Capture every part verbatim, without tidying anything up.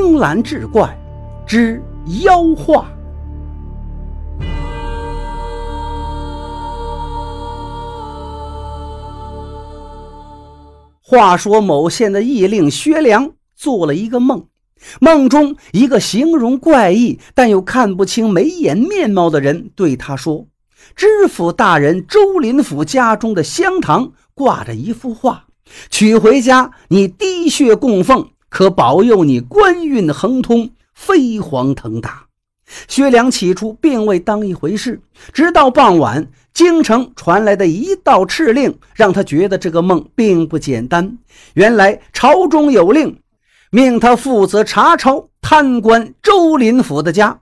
青蓝志怪之妖化。话说某县的县令薛良做了一个梦，梦中一个形容怪异但又看不清眉眼面貌的人对他说，知府大人周林府家中的香堂挂着一幅画，取回家你滴血供奉，可保佑你官运亨通，飞黄腾达。薛良起初并未当一回事，直到傍晚京城传来的一道敕令让他觉得这个梦并不简单。原来朝中有令，命他负责查抄贪官周林府的家。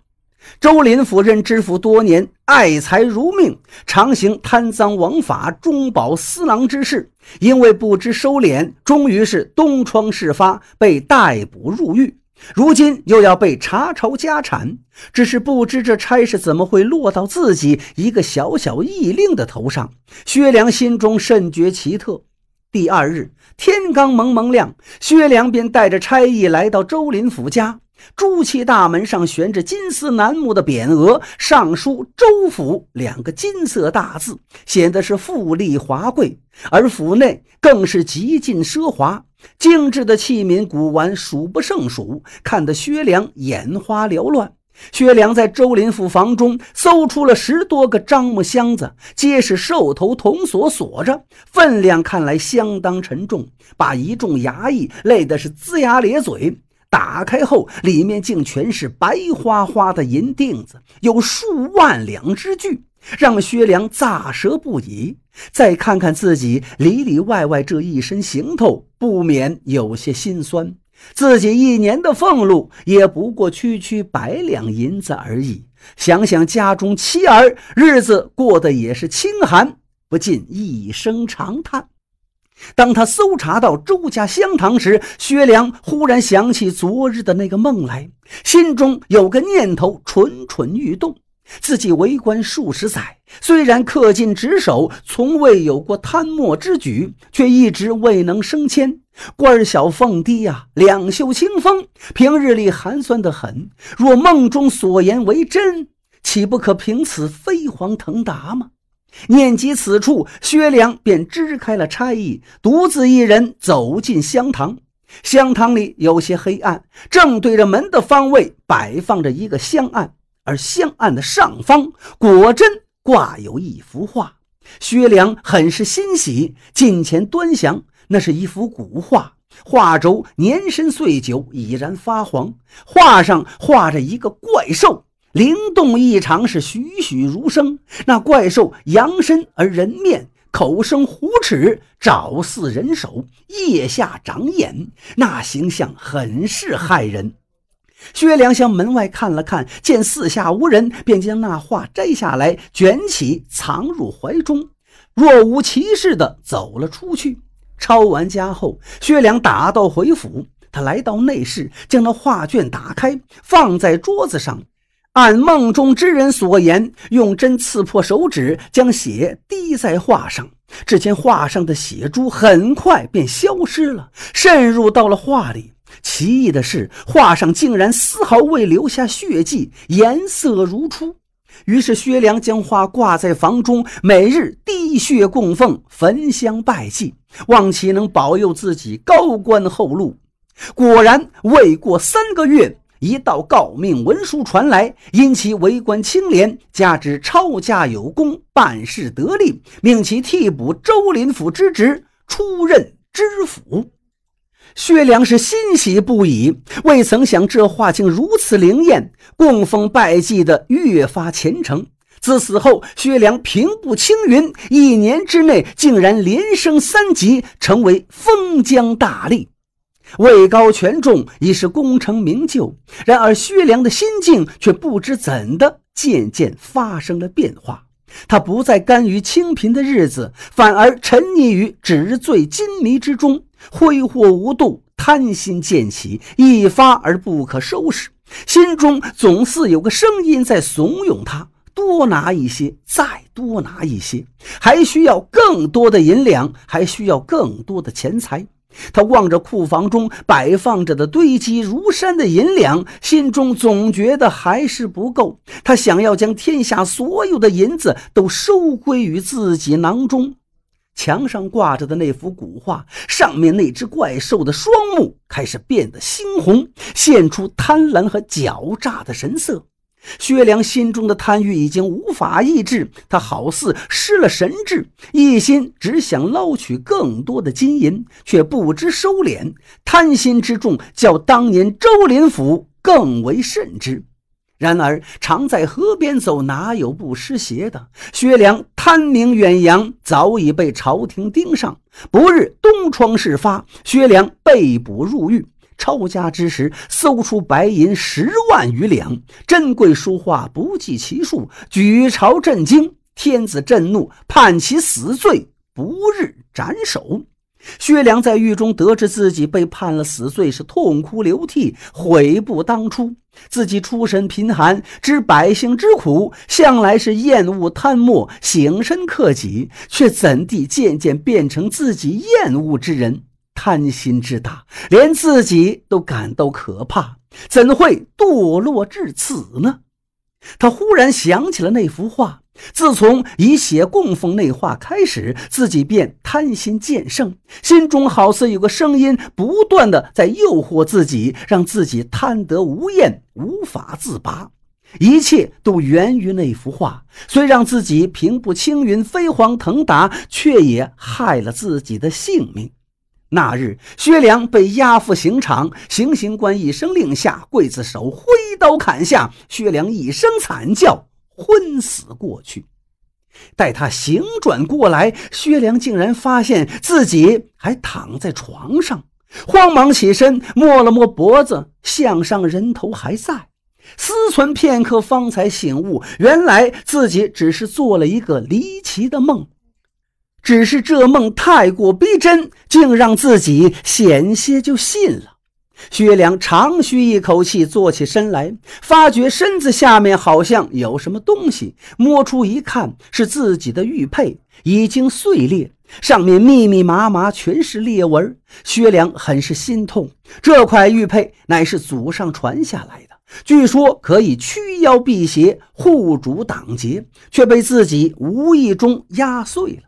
周林府任知府多年，爱财如命，常行贪赃枉法、中饱私囊之事，因为不知收敛，终于是东窗事发，被逮捕入狱，如今又要被查抄家产。只是不知这差事怎么会落到自己一个小小县令的头上，薛良心中甚觉奇特。第二日天刚蒙蒙亮，薛良便带着差役来到周林府家，朱漆大门上悬着金丝楠木的匾额，上书周府两个金色大字，显得是富丽华贵，而府内更是极尽奢华，精致的器皿古玩数不胜数，看得薛良眼花缭乱。薛良在周林府房中搜出了十多个樟木箱子，皆是兽头铜锁锁着，分量看来相当沉重，把一众衙役累得是龇牙咧嘴。打开后，里面竟全是白花花的银锭子，有数万两之巨，让薛良咋舌不已。再看看自己里里外外这一身行头，不免有些心酸，自己一年的俸禄也不过区区百两银子而已，想想家中妻儿日子过得也是清寒，不禁一声长叹。当他搜查到周家香堂时，薛良忽然想起昨日的那个梦来，心中有个念头蠢蠢欲动。自己为官数十载，虽然恪尽职守，从未有过贪墨之举，却一直未能升迁，官小俸低啊，两袖清风，平日里寒酸得很，若梦中所言为真，岂不可凭此飞黄腾达吗？念及此处，薛良便支开了差役，独自一人走进香堂。香堂里有些黑暗，正对着门的方位摆放着一个香案，而香案的上方果真挂有一幅画。薛良很是欣喜，近前端详，那是一幅古画，画轴年深岁久，已然发黄，画上画着一个怪兽，灵动异常，是栩栩如生。那怪兽扬身而人面，口生虎齿，爪似人手，腋下长眼，那形象很是骇人。薛良向门外看了看，见四下无人，便将那画摘下来，卷起藏入怀中，若无其事地走了出去。抄完家后，薛良打道回府，他来到内室，将那画卷打开，放在桌子上，按梦中之人所言，用针刺破手指，将血滴在画上。只见画上的血珠很快便消失了，渗入到了画里。奇异的是，画上竟然丝毫未留下血迹，颜色如初。于是薛良将画挂在房中，每日滴血供奉，焚香拜祭，望其能保佑自己高官厚禄。果然未过三个月，一道诰命文书传来，因其为官清廉，加之抄家有功，办事得力，命其替补周林府之职，出任知府。薛良是欣喜不已，未曾想这话竟如此灵验，供奉拜祭的越发虔诚。自此后，薛良平步青云，一年之内竟然连升三级，成为封疆大吏。位高权重，已是功成名就，然而薛良的心境却不知怎的渐渐发生了变化。他不再甘于清贫的日子，反而沉溺于纸醉金迷之中，挥霍无度，贪心渐起，一发而不可收拾。心中总似有个声音在怂恿他，多拿一些，再多拿一些，还需要更多的银两，还需要更多的钱财。他望着库房中摆放着的堆积如山的银两，心中总觉得还是不够。他想要将天下所有的银子都收归于自己囊中。墙上挂着的那幅古画，上面那只怪兽的双目开始变得猩红，现出贪婪和狡诈的神色。薛良心中的贪欲已经无法抑制，他好似失了神智，一心只想捞取更多的金银，却不知收敛。贪心之重，较当年周林甫更为甚之。然而常在河边走，哪有不湿鞋的？薛良贪名远扬，早已被朝廷盯上。不日东窗事发，薛良被捕入狱。抄家之时，搜出白银十万余两，珍贵书画不计其数，举朝震惊。天子震怒，判其死罪，不日斩首。薛良在狱中得知自己被判了死罪，是痛哭流涕，悔不当初。自己出身贫寒，知百姓之苦，向来是厌恶贪墨，省身克己，却怎地渐渐变成自己厌恶之人。贪心之大，连自己都感到可怕，怎会堕落至此呢？他忽然想起了那幅画，自从以写供奉那画开始，自己便贪心渐盛，心中好似有个声音不断的在诱惑自己，让自己贪得无厌，无法自拔。一切都源于那幅画，虽让自己平步青云，飞黄腾达，却也害了自己的性命。那日，薛良被押赴刑场，行刑官一声令下，刽子手挥刀砍下，薛良一声惨叫，昏死过去。待他醒转过来，薛良竟然发现自己还躺在床上，慌忙起身，摸了摸脖子，项上人头还在。思忖片刻，方才醒悟，原来自己只是做了一个离奇的梦。只是这梦太过逼真，竟让自己险些就信了。薛良长吁一口气，坐起身来，发觉身子下面好像有什么东西，摸出一看，是自己的玉佩，已经碎裂，上面密密麻麻全是裂纹。薛良很是心痛，这块玉佩乃是祖上传下来的，据说可以驱妖辟邪，护主挡劫，却被自己无意中压碎了。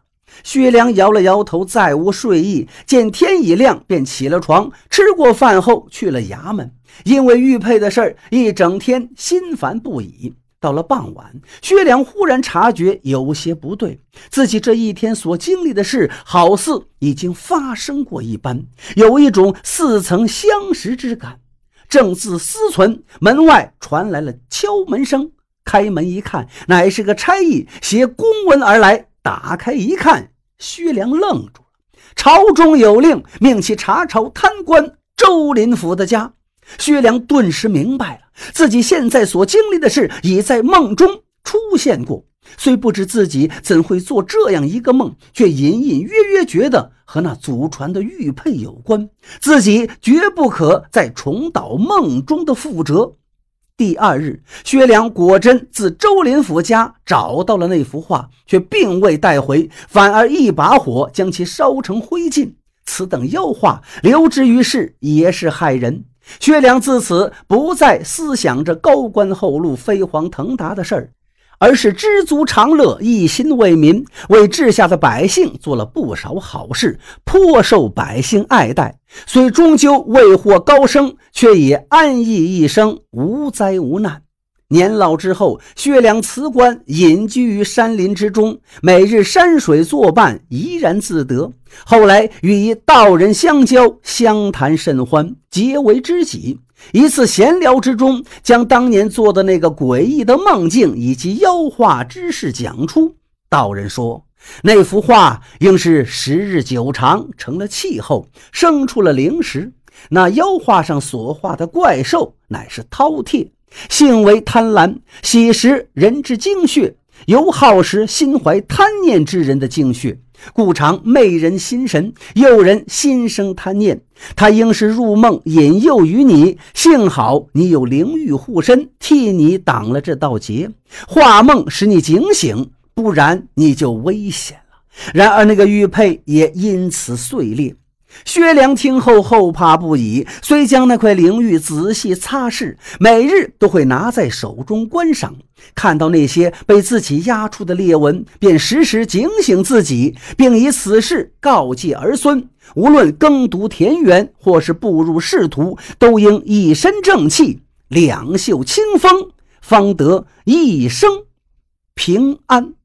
薛良摇了摇头，再无睡意，见天已亮，便起了床，吃过饭后去了衙门。因为玉佩的事儿，一整天心烦不已。到了傍晚，薛良忽然察觉有些不对，自己这一天所经历的事，好似已经发生过一般，有一种似曾相识之感。正自思忖，门外传来了敲门声，开门一看，乃是个差役携公文而来。打开一看，薛良愣住了。朝中有令，命其查抄贪官周林甫的家。薛良顿时明白了，自己现在所经历的事已在梦中出现过，虽不知自己怎会做这样一个梦，却隐隐约约觉得和那祖传的玉佩有关，自己绝不可再重蹈梦中的覆辙。第二日，薛良果真自周林甫家找到了那幅画，却并未带回，反而一把火将其烧成灰烬。此等妖画流之于世，也是害人。薛良自此不再思想着高官厚禄、飞黄腾达的事儿，而是知足常乐，一心为民，为治下的百姓做了不少好事，颇受百姓爱戴。虽终究未获高升，却也安逸一生，无灾无难。年老之后，薛良辞官，隐居于山林之中，每日山水作伴，怡然自得。后来与一道人相交，相谈甚欢，结为知己。一次闲聊之中，将当年做的那个诡异的梦境以及妖化之事讲出。道人说，那幅画应是时日久长，成了气候，生出了灵石。那妖画上所画的怪兽乃是饕餮，性为贪婪，喜食人之精血，尤好食心怀贪念之人的精血，故常媚人心神，诱人心生贪念。他应是入梦引诱于你，幸好你有灵玉护身，替你挡了这道劫，化梦使你警醒，不然你就危险了。然而那个玉佩也因此碎裂。薛良听后后怕不已，虽将那块灵玉仔细擦拭，每日都会拿在手中观赏，看到那些被自己压出的裂纹，便时时警醒自己，并以此事告诫儿孙，无论耕读田园或是步入仕途，都应一身正气，两袖清风，方得一生平安。